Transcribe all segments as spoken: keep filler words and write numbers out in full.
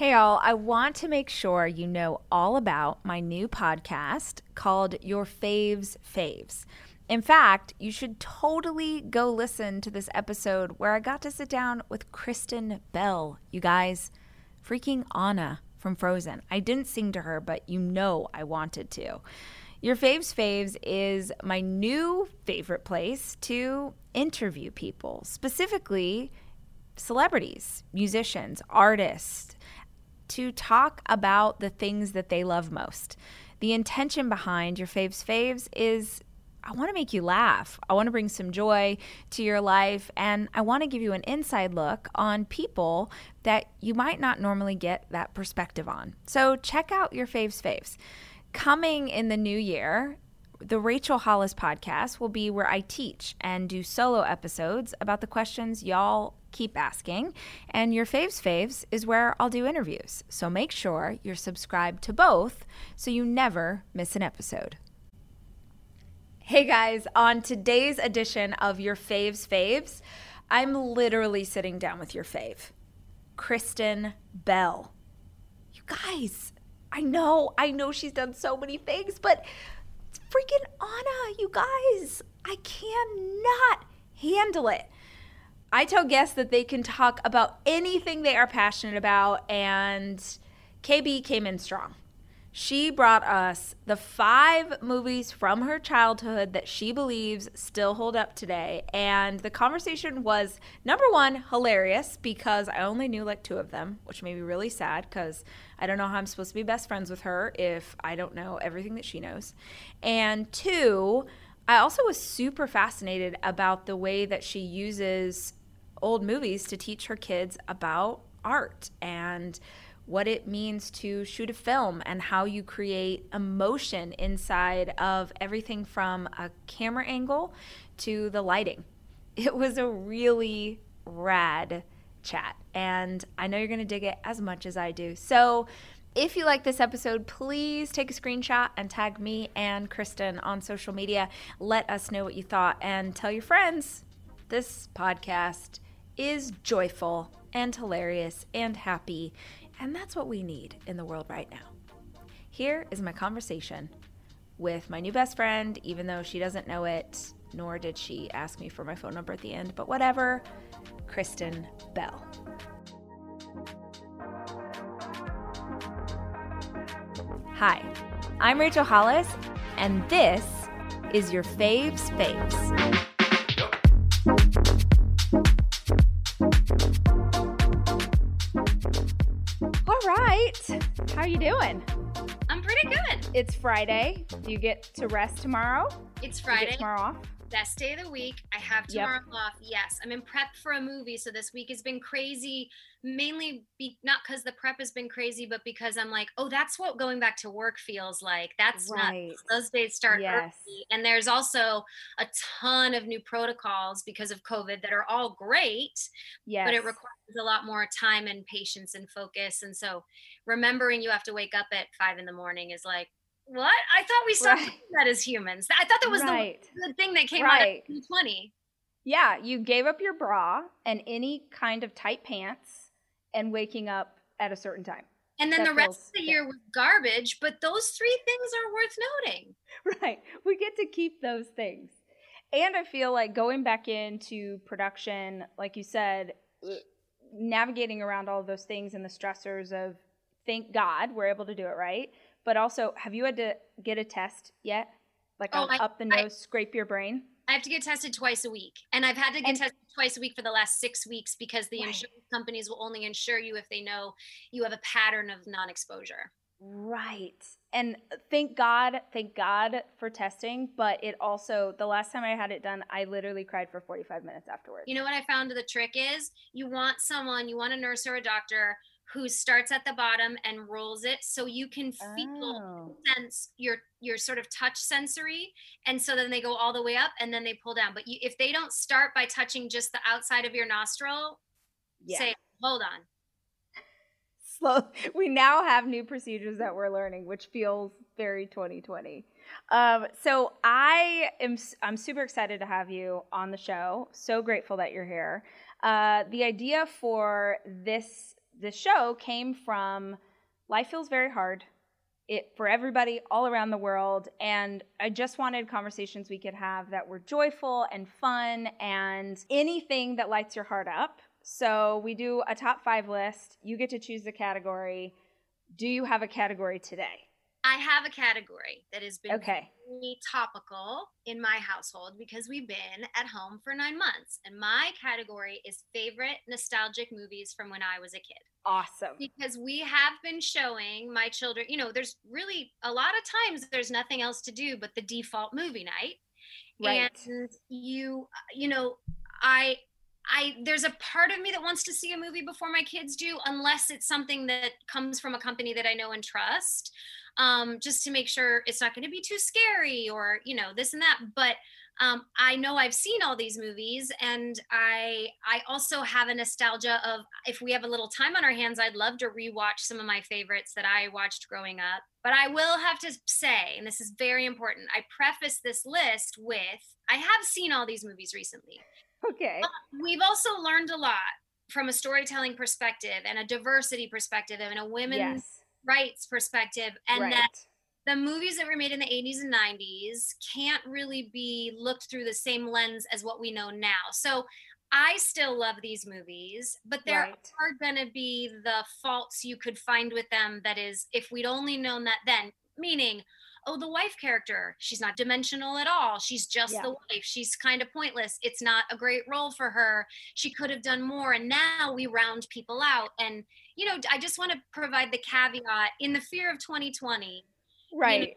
Hey all, I want to make sure you know all about my new podcast called Your Faves Faves. In fact, you should totally go listen to this episode where I got to sit down with Kristen Bell, you guys, freaking Anna from Frozen. I didn't sing to her, but you know I wanted to. Your Faves Faves is my new favorite place to interview people, specifically celebrities, musicians, artists, to talk about the things that they love most. The intention behind Your Faves Faves is I want to make you laugh. I want to bring some joy to your life, and I want to give you an inside look on people that you might not normally get that perspective on. So check out Your Faves Faves. Coming in the new year, the Rachel Hollis podcast will be where I teach and do solo episodes about the questions y'all keep asking, and Your Faves Faves is where I'll do interviews. So make sure you're subscribed to both so you never miss an episode. Hey guys, on today's edition of Your Faves Faves, I'm literally sitting down with your fave, Kristen Bell. You guys, I know, I know she's done so many things, but it's freaking Anna, you guys. I cannot handle it. I tell guests that they can talk about anything they are passionate about, and K B came in strong. She brought us the five movies from her childhood that she believes still hold up today, and the conversation was, number one, hilarious, because I only knew like two of them, which made me really sad because I don't know how I'm supposed to be best friends with her if I don't know everything that she knows. And two, I also was super fascinated about the way that she uses old movies to teach her kids about art and what it means to shoot a film and how you create emotion inside of everything from a camera angle to the lighting. It was a really rad chat, and I know you're going to dig it as much as I do. So if you like this episode, please take a screenshot and tag me and Kristen on social media. Let us know what you thought and tell your friends. This podcast is joyful and hilarious and happy, and that's what we need in the world right now. Here is my conversation with my new best friend, even though she doesn't know it, nor did she ask me for my phone number at the end, but whatever, Kristen Bell. Hi, I'm Rachel Hollis, and this is Your Faves Faves. All right, how are you doing? I'm pretty good. It's Friday. Do you get to rest tomorrow? It's Friday. Tomorrow off? Best day of the week. I have tomorrow yep. off. Yes, I'm in prep for a movie, so this week has been crazy, mainly be, not because the prep has been crazy, but because I'm like, oh, that's what going back to work feels like. That's right. Not, those days start yes. early. And there's also a ton of new protocols because of COVID that are all great, yes. but it requires a lot more time and patience and focus. And so remembering you have to wake up at five in the morning is like, what? I thought we stopped right. doing that as humans. I thought that was right. the, the thing that came right. out of twenty twenty. Yeah, you gave up your bra and any kind of tight pants and waking up at a certain time. And then that the rest of the year was garbage, but those three things are worth noting. Right. We get to keep those things. And I feel like going back into production, like you said, navigating around all of those things and the stressors of, thank God we're able to do it right. But also, have you had to get a test yet? Like oh, I, up the nose, I, scrape your brain? I have to get tested twice a week. And I've had to get and, tested twice a week for the last six weeks because the right. insurance companies will only insure you if they know you have a pattern of non-exposure. Right. And thank God, thank God for testing. But it also, the last time I had it done, I literally cried for forty-five minutes afterwards. You know what I found the trick is? You want someone, you want a nurse or a doctor who starts at the bottom and rolls it so you can feel oh. sense your your sort of touch sensory. And so then they go all the way up and then they pull down. But you, if they don't start by touching just the outside of your nostril, yeah. say, hold on. Slow. We now have new procedures that we're learning, which feels very twenty twenty. Um, so I am I'm super excited to have you on the show. So grateful that you're here. Uh, the idea for this the show came from life feels very hard it for everybody all around the world, and I just wanted conversations we could have that were joyful and fun and anything that lights your heart up. So we do a top five list. You get to choose the category. Do you have a category today? I have a category that has been okay. really topical in my household because we've been at home for nine months. And my category is favorite nostalgic movies from when I was a kid. Awesome. Because we have been showing my children, you know, there's really a lot of times there's nothing else to do but the default movie night. Right. And you, you know, I... I, there's a part of me that wants to see a movie before my kids do, unless it's something that comes from a company that I know and trust, um, just to make sure it's not going to be too scary or, you know, this and that. But um, I know I've seen all these movies, and I I also have a nostalgia of, if we have a little time on our hands, I'd love to rewatch some of my favorites that I watched growing up. But I will have to say, and this is very important, I preface this list with, I have seen all these movies recently. Okay. But we've also learned a lot from a storytelling perspective and a diversity perspective and a women's yes. rights perspective. And right. that the movies that were made in the eighties and nineties can't really be looked through the same lens as what we know now. So I still love these movies, but there right. are going to be the faults you could find with them. That is, if we'd only known that then, meaning, oh, the wife character, she's not dimensional at all. She's just yeah. the wife. She's kind of pointless. It's not a great role for her. She could have done more. And now we round people out. And, you know, I just want to provide the caveat in the fear of twenty twenty. Right. You know,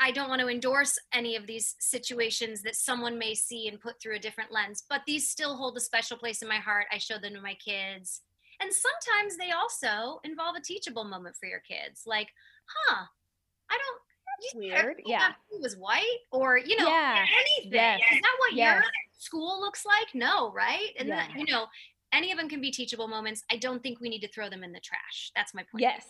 I don't want to endorse any of these situations that someone may see and put through a different lens, but these still hold a special place in my heart. I show them to my kids. And sometimes they also involve a teachable moment for your kids. Like, huh, I don't. Weird. Yeah. He was white, or, you know, yeah. anything. Yes. Is that what yes. your school looks like? No, right? And yeah. that, you know, any of them can be teachable moments. I don't think we need to throw them in the trash. That's my point. Yes.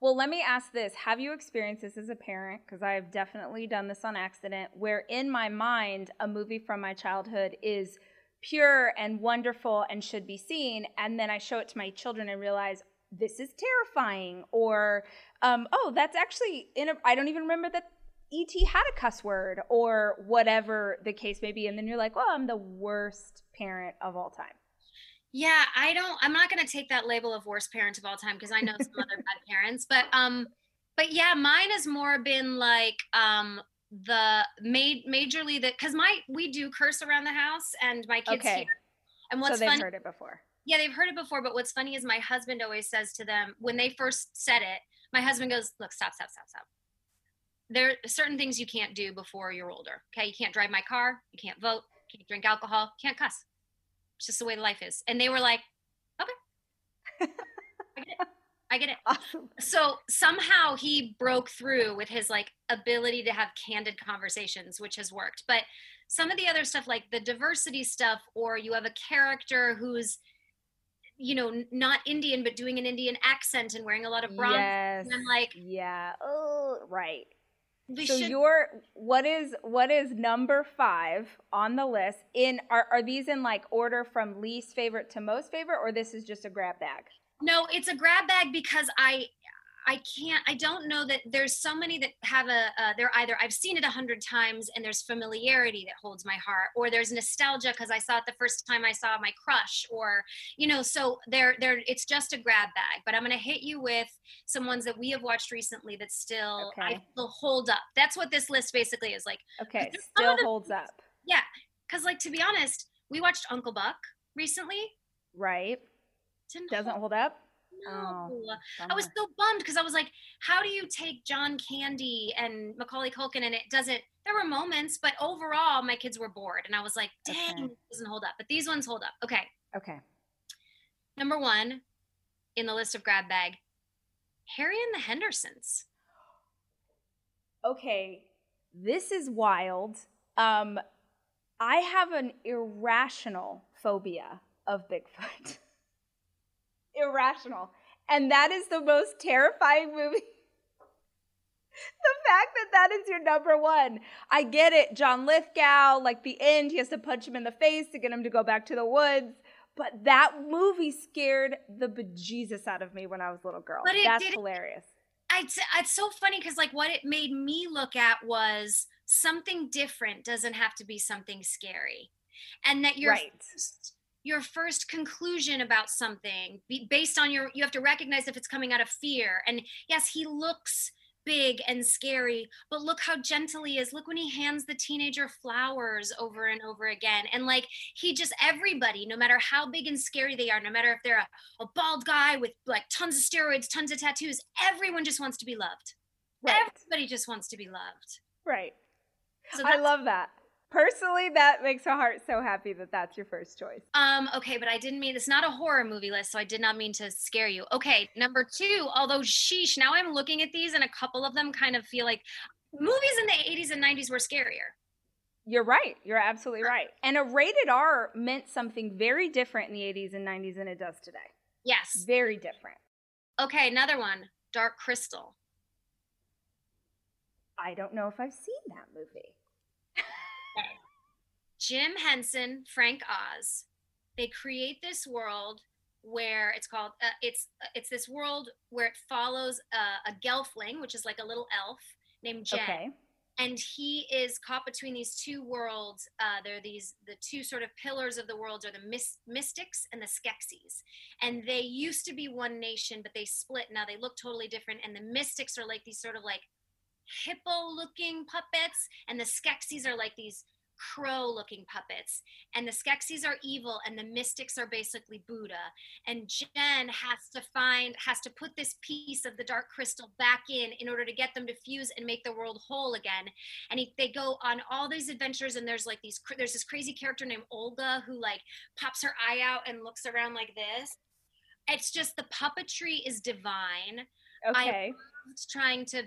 Well, let me ask this. Have you experienced this as a parent? Because I have definitely done this on accident, where in my mind, a movie from my childhood is pure and wonderful and should be seen. And then I show it to my children and realize, this is terrifying, or, um, oh, that's actually, in a, I don't even remember that E T had a cuss word, or whatever the case may be. And then you're like, well, I'm the worst parent of all time. Yeah, I don't, I'm not going to take that label of worst parent of all time, because I know some other bad parents, but, um, but yeah, mine has more been like, um, the ma- majorly that, cause my, we do curse around the house, and my kids okay. hear. And what's so they've funny, heard it before. Yeah, they've heard it before, but what's funny is my husband always says to them, when they first said it, my husband goes, look, stop, stop, stop, stop. There are certain things you can't do before you're older, okay? You can't drive my car, you can't vote, you can't drink alcohol, you can't cuss. It's just the way life is. And they were like, okay, I get it, I get it. Awesome. So somehow he broke through with his like ability to have candid conversations, which has worked. But some of the other stuff, like the diversity stuff, or you have a character who's, you know, not Indian, but doing an Indian accent and wearing a lot of bronze. Yes. And I'm like, yeah. Oh, right. So should- your, what is, what is number five on the list in, are, are these in like order from least favorite to most favorite, or this is just a grab bag? No, it's a grab bag because I, I can't, I don't know that there's so many that have a, uh, they're either, I've seen it a hundred times and there's familiarity that holds my heart, or there's nostalgia because I saw it the first time I saw my crush, or, you know, so there, there, it's just a grab bag. But I'm going to hit you with some ones that we have watched recently that still, okay. I still hold up. That's what this list basically is like. Okay, still holds up. Yeah, because like, to be honest, we watched Uncle Buck recently. Right. Didn't Doesn't hold, hold up. No, oh, I was so bummed because I was like, how do you take John Candy and Macaulay Culkin, and it doesn't, there were moments, but overall my kids were bored and I was like, dang, okay. It doesn't hold up, but these ones hold up. Okay. Okay. Number one in the list of grab bag, Harry and the Hendersons. Okay. This is wild. Um, I have an irrational phobia of Bigfoot. Irrational. And that is the most terrifying movie. The fact that that is your number one. I get it. John Lithgow, like the end, he has to punch him in the face to get him to go back to the woods. But that movie scared the bejesus out of me when I was a little girl. But it That's did, hilarious. It's, it's so funny because, like, what it made me look at was something different doesn't have to be something scary. And that your, right. first, your first conclusion about something, based on your, you have to recognize if it's coming out of fear. And yes, he looks big and scary, but look how gentle he is. Look when he hands the teenager flowers over and over again. And like, he just, everybody, no matter how big and scary they are, no matter if they're a, a bald guy with like tons of steroids, tons of tattoos, everyone just wants to be loved. Right. Everybody just wants to be loved. Right. So I love that. Personally, that makes my heart so happy that that's your first choice. Um, okay, but I didn't mean, it's not a horror movie list, so I did not mean to scare you. Okay, number two, although sheesh, now I'm looking at these and a couple of them kind of feel like movies in the eighties and nineties were scarier. You're right. You're absolutely right. And a rated R meant something very different in the eighties and nineties than it does today. Yes. Very different. Okay, another one, Dark Crystal. I don't know if I've seen that movie. Jim Henson, Frank Oz, they create this world where it's called, uh, it's it's this world where it follows uh, a gelfling, which is like a little elf named Jen. Okay. And he is caught between these two worlds. Uh, they're these, the two sort of pillars of the world are the mis- mystics and the Skeksis. And they used to be one nation, but they split. Now they look totally different. And the mystics are like these sort of like hippo looking puppets. And the Skeksis are like these crow looking puppets, and the Skeksis are evil and the mystics are basically Buddha, and Jen has to find has to put this piece of the dark crystal back in in order to get them to fuse and make the world whole again. And he, they go on all these adventures, and there's like these there's this crazy character named Olga who like pops her eye out and looks around like this. It's just, the puppetry is divine. Okay. I loved trying to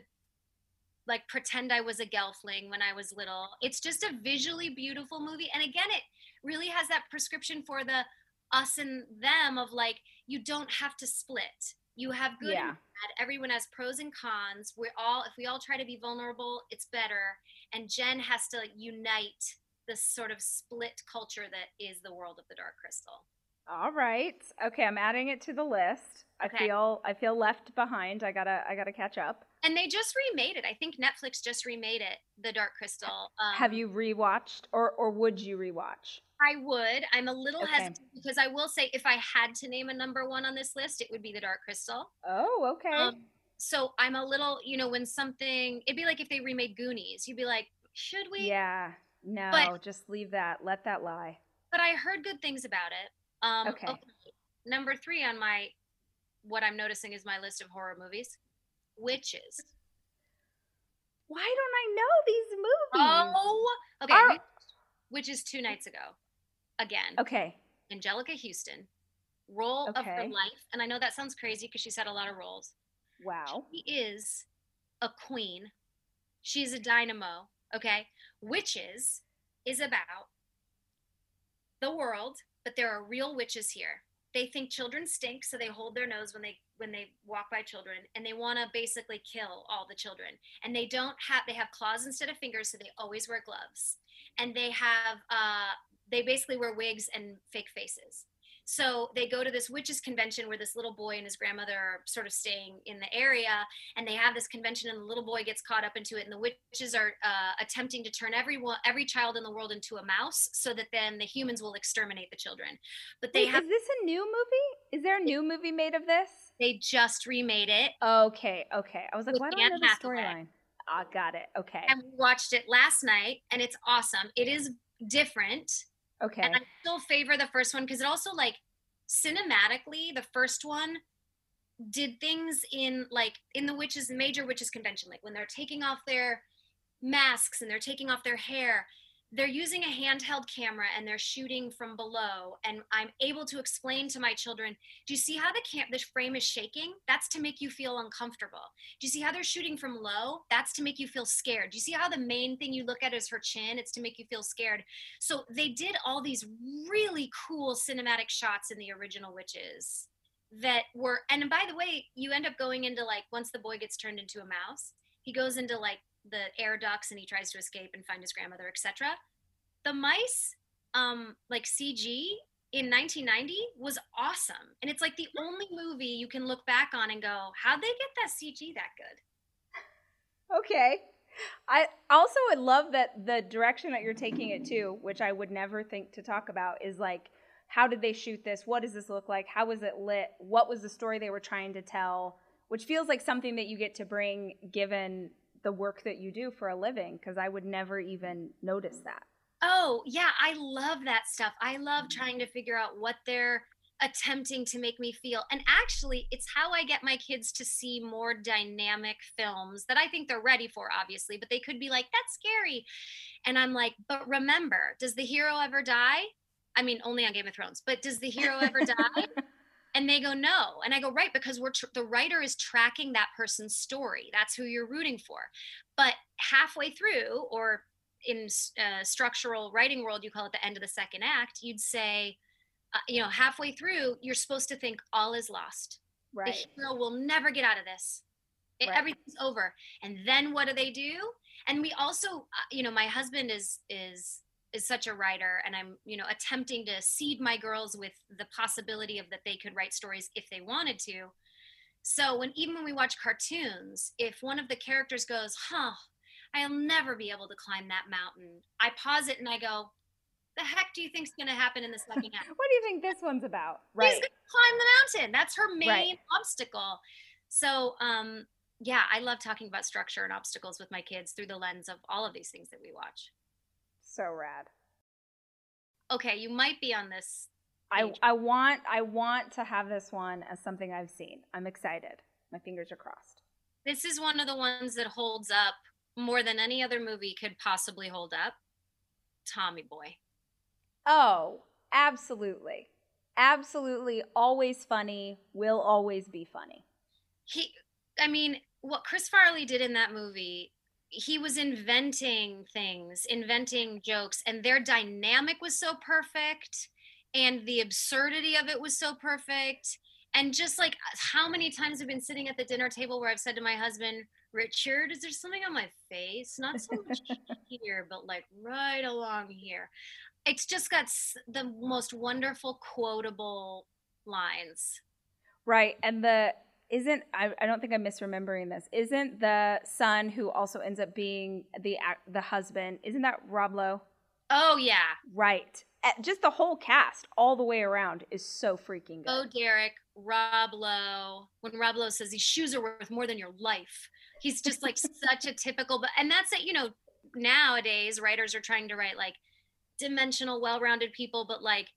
like pretend I was a gelfling when I was little. It's just a visually beautiful movie. And again, it really has that prescription for the us and them of like, you don't have to split. You have good yeah. and bad. Everyone has pros and cons. We're all, if we all try to be vulnerable, it's better. And Jen has to like unite this sort of split culture that is the world of the Dark Crystal. All right. Okay, I'm adding it to the list. Okay. I feel I feel left behind. I gotta I gotta catch up. And they just remade it. I think Netflix just remade it, The Dark Crystal. Um, Have you rewatched, or or would you rewatch? I would. I'm a little okay. hesitant because I will say, if I had to name a number one on this list, it would be The Dark Crystal. Oh, okay. Um, so I'm a little, you know, when something, it'd be like if they remade Goonies, you'd be like, should we? Yeah. No, but, just leave that. Let that lie. But I heard good things about it. Um, okay. okay. Number three on my, what I'm noticing is my list of horror movies. Witches. Why don't I know these movies? Oh, okay. Our- Witches two nights ago. Again. Okay. Angelica Houston. Role okay. of her life. And I know that sounds crazy because she's had a lot of roles. Wow. She is a queen. She's a dynamo. Okay. Witches is about the world, but there are real witches here. They think children stink, so they hold their nose when they when they walk by children, and they want to basically kill all the children. And they don't have they have claws instead of fingers, so they always wear gloves. And they have uh, they basically wear wigs and fake faces. So they go to this witches convention where this little boy and his grandmother are sort of staying in the area, and they have this convention, and the little boy gets caught up into it, and the witches are uh, attempting to turn every every child in the world into a mouse so that then the humans will exterminate the children. But they Wait, have- is this a new movie? Is there a new movie made of this? They just remade it. Okay, okay. I was like, why don't I know the storyline? Ah, oh, got it. Okay. And we watched it last night, and it's awesome. It is different. Okay. And I still favor the first one because it also, like, cinematically, the first one did things in, like, in the witches, major witches convention. Like, when they're taking off their masks and they're taking off their hair, they're using a handheld camera and they're shooting from below. And I'm able to explain to my children, do you see how the cam- the frame is shaking? That's to make you feel uncomfortable. Do you see how they're shooting from low? That's to make you feel scared. Do you see how the main thing you look at is her chin? It's to make you feel scared. So they did all these really cool cinematic shots in the original Witches that were, and by the way, you end up going into like, once the boy gets turned into a mouse, he goes into like, the air ducts and he tries to escape and find his grandmother, et cetera. The mice, um, like C G, in nineteen ninety was awesome. And it's like the only movie you can look back on and go, how'd they get that C G that good? Okay. I also would love that the direction that you're taking it to, which I would never think to talk about, is like, how did they shoot this? What does this look like? How was it lit? What was the story they were trying to tell? Which feels like something that you get to bring given the work that you do for a living, because I would never even notice that. Oh, yeah, I love that stuff. I love trying to figure out what they're attempting to make me feel. And actually, it's how I get my kids to see more dynamic films that I think they're ready for, obviously, but they could be like, that's scary. And I'm like, but remember, does the hero ever die? I mean, only on Game of Thrones, but does the hero ever die? And they go, no. And I go, right, because we're tr- the writer is tracking that person's story. That's who you're rooting for. But halfway through, or in uh, structural writing world, you call it the end of the second act, you'd say, Uh, you know, halfway through, you're supposed to think all is lost. Right. The hero will never get out of this. It, right. Everything's over. And then what do they do? And we also, uh, you know, my husband is is is such a writer, and I'm, you know, attempting to seed my girls with the possibility of that they could write stories if they wanted to. So when even when we watch cartoons, if one of the characters goes, huh, I'll never be able to climb that mountain, I pause it and I go, the heck do you think's going to happen in the second act? What do you think this one's about? Right. She's going to climb the mountain. That's her main right. obstacle. So, um, yeah, I love talking about structure and obstacles with my kids through the lens of all of these things that we watch. So rad. Okay, you might be on this. I, I want I want to have this one as something I've seen. I'm excited. My fingers are crossed. This is one of the ones that holds up more than any other movie could possibly hold up. Tommy Boy. Oh, absolutely. Absolutely. Always funny. Will always be funny. He, I mean, what Chris Farley did in that movie, he was inventing things, inventing jokes, and their dynamic was so perfect, and the absurdity of it was so perfect. And just like how many times I've been sitting at the dinner table where I've said to my husband, Richard, is there something on my face? Not so much here, but like right along here. It's just got the most wonderful quotable lines. Right. And the, isn't, I, I don't think I'm misremembering this. Isn't the son who also ends up being the the husband, isn't that Rob Lowe? Oh, yeah. Right. Just the whole cast all the way around is so freaking good. Bo Derek, Rob Lowe. When Rob Lowe says these shoes are worth more than your life, he's just like such a typical, but and that's it, you know, nowadays writers are trying to write like dimensional, well-rounded people, but like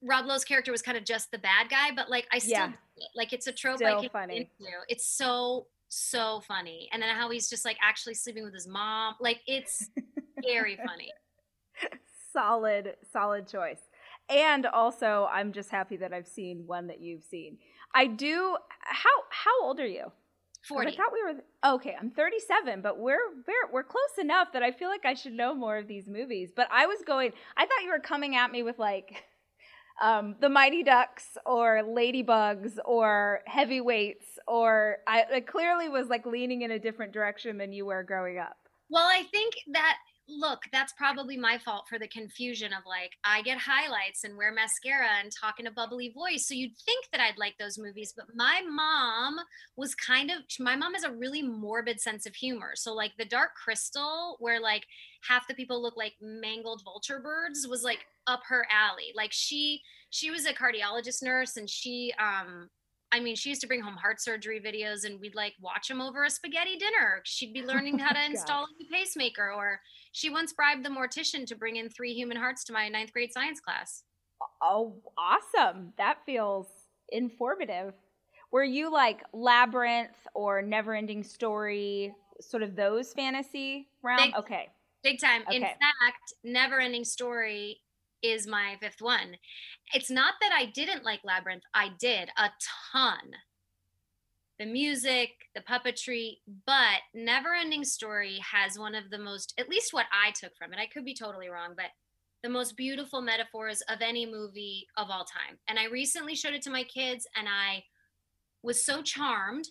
Rob Lowe's character was kind of just the bad guy, but like I still yeah. like it's a trope still I can funny. Into. It's so so funny, and then how he's just like actually sleeping with his mom, like it's very funny. Solid, solid choice, and also I'm just happy that I've seen one that you've seen. I do. How how old are you? forty. I thought we were, okay, I'm thirty-seven, but we're, we're we're close enough that I feel like I should know more of these movies. But I was going, I thought you were coming at me with like um, The Mighty Ducks or Ladybugs or Heavyweights, or I, I clearly was like leaning in a different direction than you were growing up. Well, I think that, look, that's probably my fault for the confusion of like, I get highlights and wear mascara and talk in a bubbly voice. So you'd think that I'd like those movies, but my mom was kind of, my mom has a really morbid sense of humor. So like The Dark Crystal, where like half the people look like mangled vulture birds, was like up her alley. Like she, she was a cardiologist nurse, and she, um, I mean, she used to bring home heart surgery videos, and we'd like watch them over a spaghetti dinner. She'd be learning how to oh, install a new pacemaker, or she once bribed the mortician to bring in three human hearts to my ninth grade science class. Oh, awesome. That feels informative. Were you like Labyrinth or NeverEnding Story, sort of those fantasy realm? Big, okay. Big time. Okay. In fact, NeverEnding Story is my fifth one. It's not that I didn't like Labyrinth. I did a ton. The music, the puppetry, but NeverEnding Story has one of the most, at least what I took from it, I could be totally wrong, but the most beautiful metaphors of any movie of all time. And I recently showed it to my kids, and I was so charmed.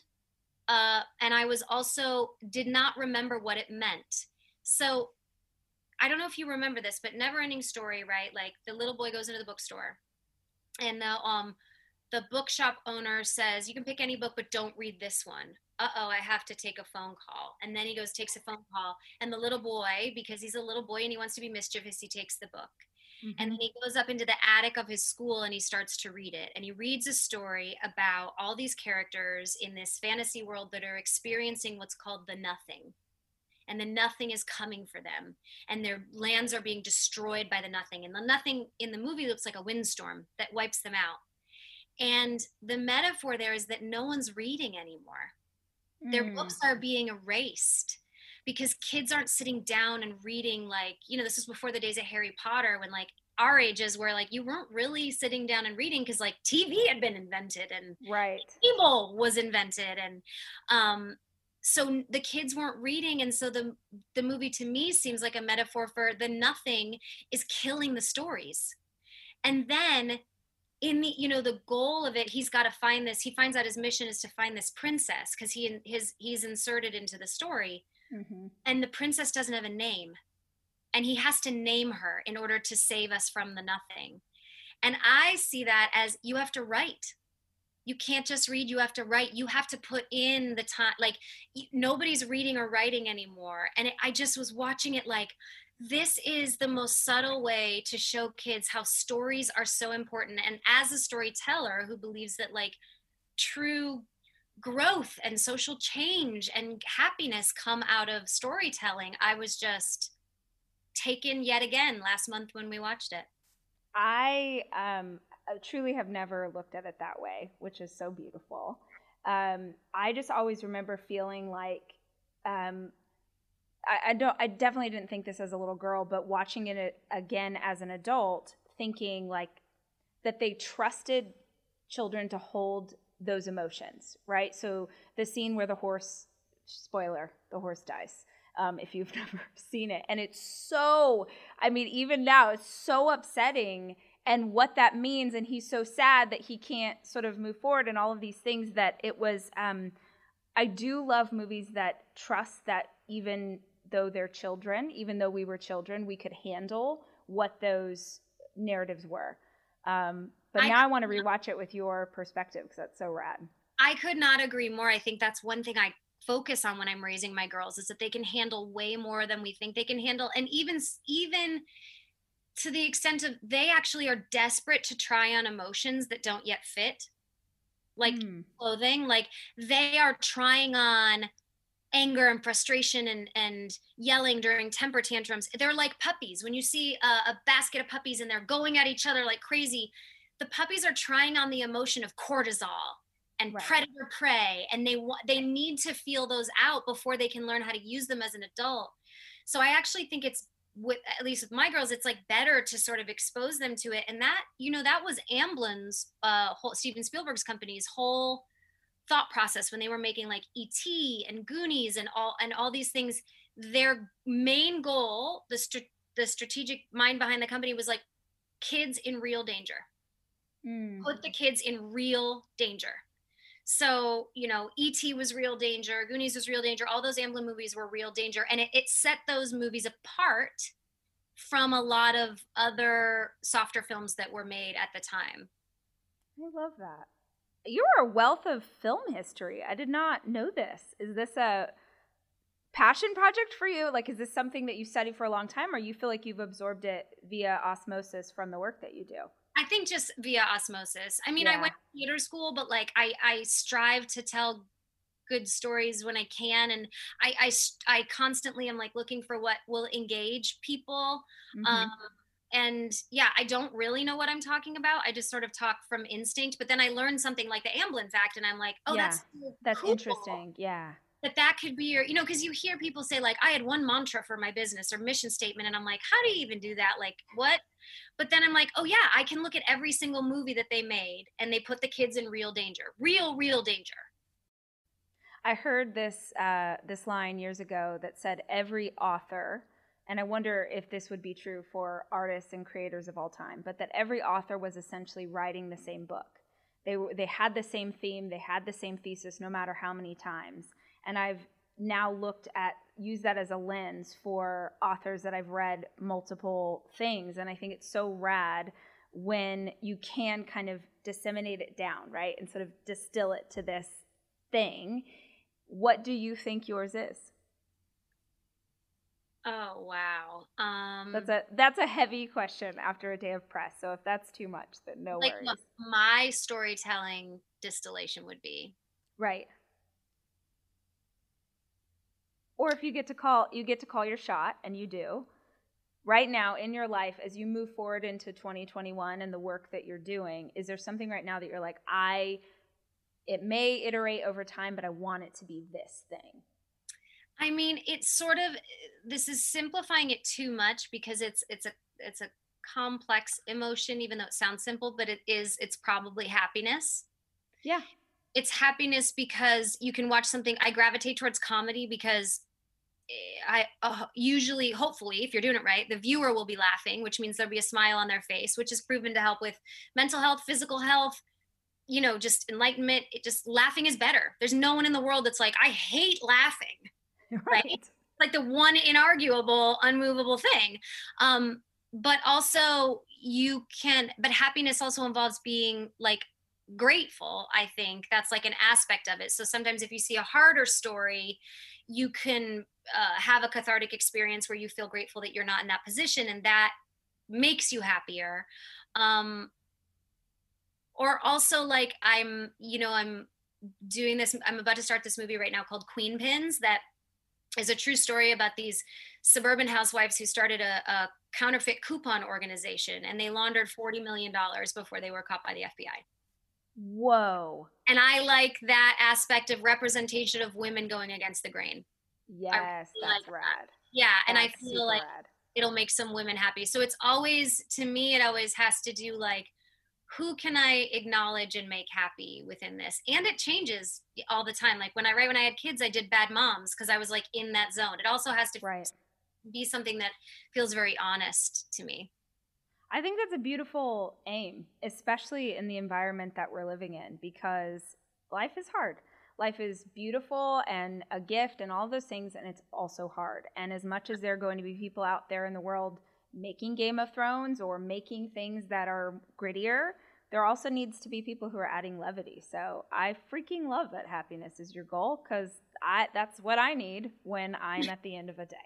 Uh, and I was also, did not remember what it meant. So I don't know if you remember this, but NeverEnding Story, right? Like the little boy goes into the bookstore And the um the bookshop owner says, you can pick any book, but don't read this one. Uh-oh, I have to take a phone call. And then he goes, takes a phone call. And the little boy, because he's a little boy and he wants to be mischievous, he takes the book. Mm-hmm. And then he goes up into the attic of his school and he starts to read it. And he reads a story about all these characters in this fantasy world that are experiencing what's called the nothing. And the nothing is coming for them. And their lands are being destroyed by the nothing. And the nothing in the movie looks like a windstorm that wipes them out. And the metaphor there is that no one's reading anymore. Their mm. books are being erased because kids aren't sitting down and reading, like, you know, this is before the days of Harry Potter, when like our ages were like, you weren't really sitting down and reading because like T V had been invented and right. cable was invented. And um, so the kids weren't reading. And so the the movie to me seems like a metaphor for the nothing is killing the stories. And then in the, you know, the goal of it, he's got to find this, he finds out his mission is to find this princess because he his he's inserted into the story. Mm-hmm. And the princess doesn't have a name. And he has to name her in order to save us from the nothing. And I see that as you have to write. You can't just read, you have to write. You have to put in the time, like nobody's reading or writing anymore. And it, I just was watching it like, this is the most subtle way to show kids how stories are so important. And as a storyteller who believes that like true growth and social change and happiness come out of storytelling, I was just taken yet again last month when we watched it. I um, truly have never looked at it that way, which is so beautiful. Um, I just always remember feeling like, um, I don't. I definitely didn't think this as a little girl, but watching it again as an adult, thinking like that they trusted children to hold those emotions, right? So the scene where the horse, spoiler, the horse dies, um, if you've never seen it. And it's so, I mean, even now, it's so upsetting and what that means. And he's so sad that he can't sort of move forward and all of these things that it was, um, I do love movies that trust that even though they're children, even though we were children, we could handle what those narratives were. Um, but I now I want to rewatch it with your perspective because that's so rad. I could not agree more. I think that's one thing I focus on when I'm raising my girls is that they can handle way more than we think they can handle. And even, even to the extent of they actually are desperate to try on emotions that don't yet fit, like mm. clothing, like they are trying on anger and frustration and, and yelling during temper tantrums. They're like puppies. When you see a, a basket of puppies and they're going at each other like crazy, the puppies are trying on the emotion of cortisol and right. predator prey. And they they need to feel those out before they can learn how to use them as an adult. So I actually think it's, with, at least with my girls, it's like better to sort of expose them to it. And that, you know, that was Amblin's, uh, whole, Steven Spielberg's company's whole thought process when they were making like E T and Goonies and all and all these things. Their main goal, the st- the strategic mind behind the company was like kids in real danger. Mm. Put the kids in real danger. So, you know, E T was real danger, Goonies was real danger, all those Amblin movies were real danger. And it, it set those movies apart from a lot of other softer films that were made at the time. I love that. You're a wealth of film history. I did not know this. Is this a passion project for you? Like, is this something that you studied for a long time, or you feel like you've absorbed it via osmosis from the work that you do? I think just via osmosis. I mean, yeah. I went to theater school, but like I, I strive to tell good stories when I can. And I, I, I constantly am like looking for what will engage people. Mm-hmm. Um, And yeah, I don't really know what I'm talking about. I just sort of talk from instinct, but then I learn something like the Amblin fact and I'm like, oh, yeah, that's so that's cool. Interesting. Yeah. That that could be your, you know, cause you hear people say like, I had one mantra for my business or mission statement. And I'm like, how do you even do that? Like what? But then I'm like, oh yeah, I can look at every single movie that they made and they put the kids in real danger, real, real danger. I heard this, uh, this line years ago that said every author, and I wonder if this would be true for artists and creators of all time, but that every author was essentially writing the same book. They they had the same theme, they had the same thesis, no matter how many times. And I've now looked at, used that as a lens for authors that I've read multiple things. And I think it's so rad when you can kind of disseminate it down, right, and sort of distill it to this thing. What do you think yours is? Oh, wow. Um, that's a that's a heavy question after a day of press. So if that's too much, then no like worries. Like my storytelling distillation would be. Right. Or if you get to call you get to call your shot, and you do. Right now in your life, as you move forward into twenty twenty-one and the work that you're doing, is there something right now that you're like, I, it may iterate over time, but I want it to be this thing? I mean, it's sort of, this is simplifying it too much because it's it's a it's a complex emotion, even though it sounds simple, but it is, it's probably happiness. Yeah. It's happiness because you can watch something. I gravitate towards comedy because I uh, usually, hopefully, if you're doing it right, the viewer will be laughing, which means there'll be a smile on their face, which is proven to help with mental health, physical health, you know, just enlightenment. It just, laughing is better. There's no one in the world that's like, I hate laughing. Right. Right? Like the one inarguable, unmovable thing. Um, but also you can, but happiness also involves being like grateful. I think that's like an aspect of it. So sometimes if you see a harder story, you can uh, have a cathartic experience where you feel grateful that you're not in that position, and that makes you happier. Um, or also like I'm, you know, I'm doing this, I'm about to start this movie right now called Queen Pins that is a true story about these suburban housewives who started a, a counterfeit coupon organization, and they laundered forty million dollars before they were caught by the F B I. Whoa. And I like that aspect of representation of women going against the grain. Yes, I really that's like rad. That. Yeah, that's and I feel like rad. It'll make some women happy. So it's always, to me, it always has to do like, who can I acknowledge and make happy within this? And it changes all the time. Like when I write, when I had kids, I did bad moms because I was like in that zone. It also has to right. be something that feels very honest to me. I think that's a beautiful aim, especially in the environment that we're living in, because life is hard. Life is beautiful and a gift and all those things, and it's also hard. And as much as there are going to be people out there in the world making Game of Thrones or making things that are grittier, there also needs to be people who are adding levity. So I freaking love that happiness is your goal, because I that's what I need when I'm at the end of a day.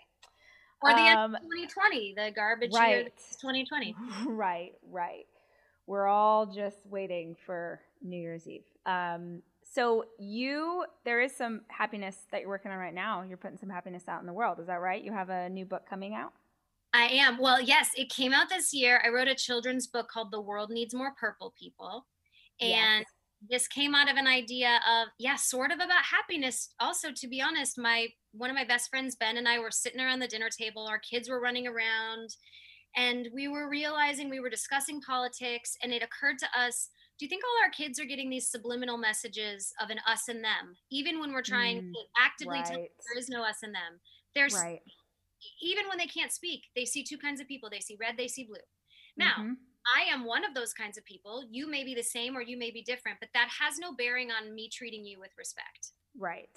Or the um, end of twenty twenty, the garbage right. year twenty twenty. Right, right. We're all just waiting for New Year's Eve. Um, so you, there is some happiness that you're working on right now. You're putting some happiness out in the world. Is that right? You have a new book coming out? I am. Well, yes, it came out this year. I wrote a children's book called The World Needs More Purple People. And yes. this came out of an idea of, yeah, sort of about happiness. Also, to be honest, my one of my best friends, Ben, and I were sitting around the dinner table. Our kids were running around, and we were realizing, we were discussing politics, and it occurred to us, do you think all our kids are getting these subliminal messages of an us and them, even when we're trying mm, to actively right. tell them there is no us and them? There's right. Even when they can't speak, they see two kinds of people. They see red, they see blue. Now, mm-hmm. I am one of those kinds of people. You may be the same or you may be different, but that has no bearing on me treating you with respect. Right.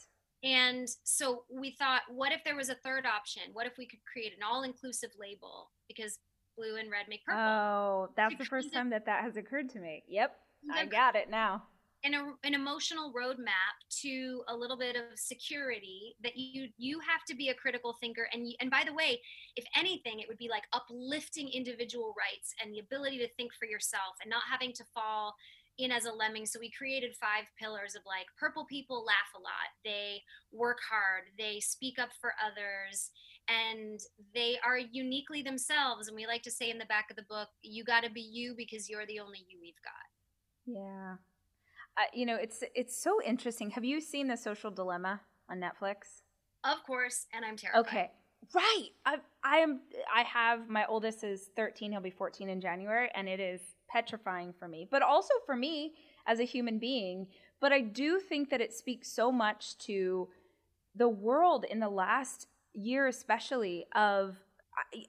And so we thought, what if there was a third option? What if we could create an all-inclusive label? Because blue and red make purple. Oh, that's the first time that that has occurred to me. Yep, I got it now. An, an emotional roadmap to a little bit of security that you you have to be a critical thinker. And you, and by the way, if anything, it would be like uplifting individual rights and the ability to think for yourself and not having to fall in as a lemming. So we created five pillars of like purple people laugh a lot. They work hard. They speak up for others. And they are uniquely themselves. And we like to say in the back of the book, you got to be you because you're the only you we've got. Yeah. Uh, you know, it's it's so interesting. Have you seen The Social Dilemma on Netflix? Of course, and I'm terrified. Okay, right. I I am. I have my oldest is thirteen. He'll be fourteen in January, and it is petrifying for me, but also for me as a human being. But I do think that it speaks so much to the world in the last year, especially of.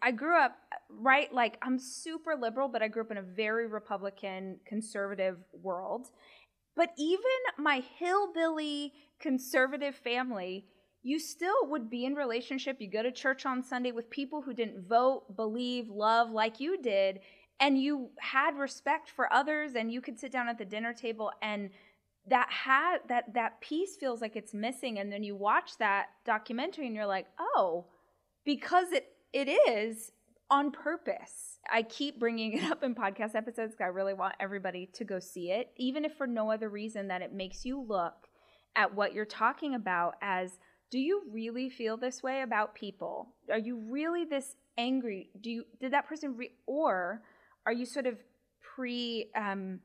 I grew up, right, like I'm super liberal, but I grew up in a very Republican, conservative world. But even my hillbilly conservative family, you still would be in relationship. You go to church on Sunday with people who didn't vote, believe, love like you did. and you had respect for others, and you could sit down at the dinner table, and that had that that piece feels like it's missing. And then you watch that documentary and you're like, oh, because it it is on purpose. I keep bringing it up in podcast episodes because I really want everybody to go see it, even if for no other reason that it makes you look at what you're talking about as, do you really feel this way about people? Are you really this angry? Do you, did that person, re- or are you sort of pre um,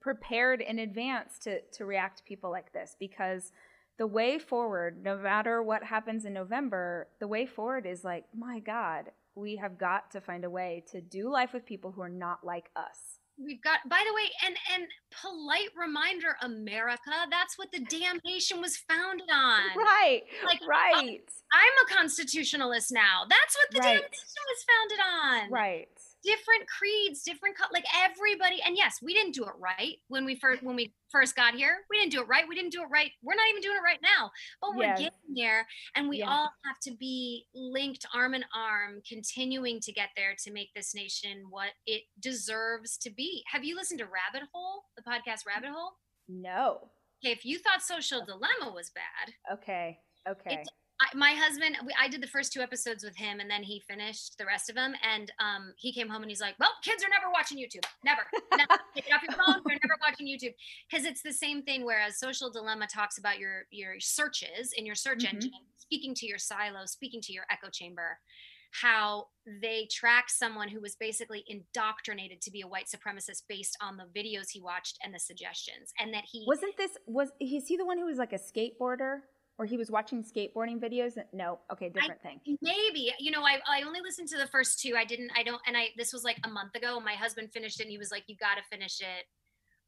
prepared in advance to, to react to people like this? Because the way forward, no matter what happens in November, the way forward is like, my God, we have got to find a way to do life with people who are not like us. We've got, by the way, and and polite reminder, America, that's what the damn nation was founded on. Right, like, right. I'm a constitutionalist now. That's what the right. damn nation was founded on. Right. Different creeds, different, like everybody. And yes, we didn't do it right when we first when we first got here. We didn't do it right. We didn't do it right. We're not even doing it right now. But we're yes. getting there, and we yes. all have to be linked arm in arm, continuing to get there to make this nation what it deserves to be. Have you listened to Rabbit Hole, the podcast Rabbit Hole? No. Okay, if you thought Social Dilemma was bad. Okay. Okay. It, I, my husband, we, I did the first two episodes with him, and then he finished the rest of them. And um, he came home and he's like, well, kids are never watching YouTube. Never. Never. Get off your phone. They're never watching YouTube. Because it's the same thing, whereas Social Dilemma talks about your, your searches in your search mm-hmm. engine, speaking to your silo, speaking to your echo chamber, how they track someone who was basically indoctrinated to be a white supremacist based on the videos he watched and the suggestions. And that he... Wasn't this... Was is he the one who was like a skateboarder? Or he was watching skateboarding videos? No. Okay, different I, thing. Maybe. You know, I I only listened to the first two. I didn't, I don't, and I, this was like a month ago. My husband finished it and he was like, you got to finish it.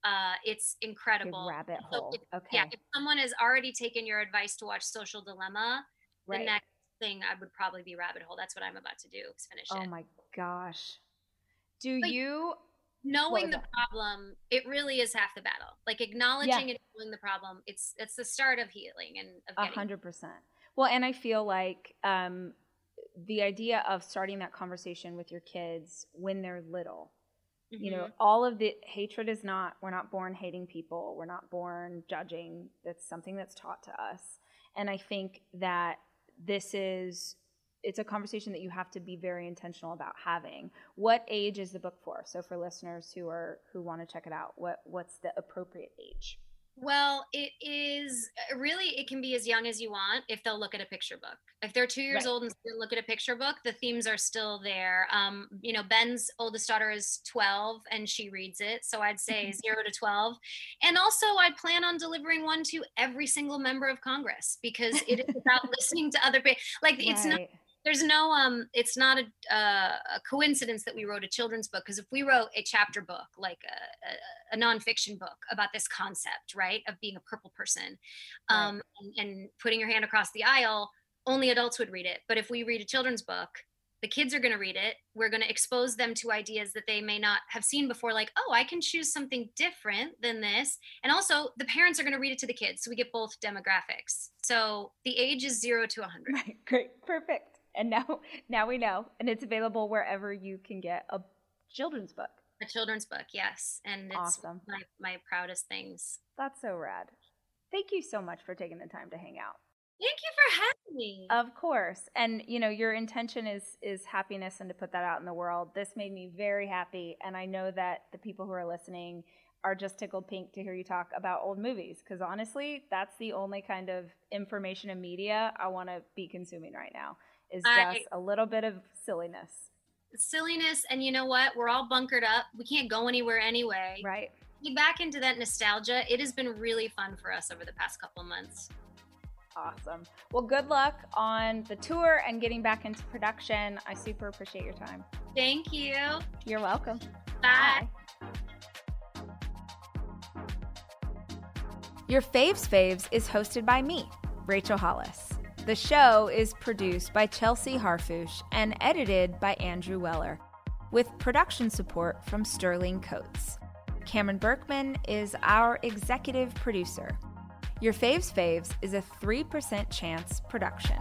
Uh, it's incredible. Good rabbit hole. So if, okay. Yeah, if someone has already taken your advice to watch Social Dilemma, right. the next thing I would probably be Rabbit Hole. That's what I'm about to do, is finish oh it. Oh my gosh. Do but you... Knowing the problem, it really is half the battle. Like acknowledging yeah. and knowing the problem, it's it's the start of healing and a hundred percent. Well, and I feel like um, the idea of starting that conversation with your kids when they're little, mm-hmm. you know, all of the hatred is not. We're not born hating people. We're not born judging. That's something that's taught to us. And I think that this is. It's a conversation that you have to be very intentional about having. What age is the book for? So for listeners who are who want to check it out, what what's the appropriate age? Well, it is really, it can be as young as you want if they'll look at a picture book. If they're two years right. old and still look at a picture book, the themes are still there. Um, you know, Ben's oldest daughter is twelve and she reads it. So I'd say zero to twelve. And also I plan on delivering one to every single member of Congress because it is about listening to other people. Like right. it's not. There's no, um, it's not a, uh, a coincidence that we wrote a children's book, because if we wrote a chapter book, like a, a, a nonfiction book about this concept, right, of being a purple person, um, right. and, and putting your hand across the aisle, only adults would read it. But if we read a children's book, the kids are going to read it. We're going to expose them to ideas that they may not have seen before, like, oh, I can choose something different than this. And also the parents are going to read it to the kids. So we get both demographics. So the age is zero to one hundred. Right. Great. Perfect. And now, now we know, and it's available wherever you can get a children's book. A children's book, yes, and it's awesome. my, my proudest things. That's so rad. Thank you so much for taking the time to hang out. Thank you for having me. Of course, and you know your intention is is happiness, and to put that out in the world. This made me very happy, and I know that the people who are listening are just tickled pink to hear you talk about old movies, because honestly, that's the only kind of information and media I want to be consuming right now. Is just I, a little bit of silliness. Silliness, and you know what? We're all bunkered up. We can't go anywhere anyway. Right. Get back into that nostalgia. It has been really fun for us over the past couple months. Awesome. Well, good luck on the tour and getting back into production. I super appreciate your time. Thank you. You're welcome. Bye. Bye. Your Faves Faves is hosted by me, Rachel Hollis. The show is produced by Chelsea Harfouch and edited by Andrew Weller, with production support from Sterling Coates. Cameron Berkman is our executive producer. Your Faves Faves is a three percent chance production.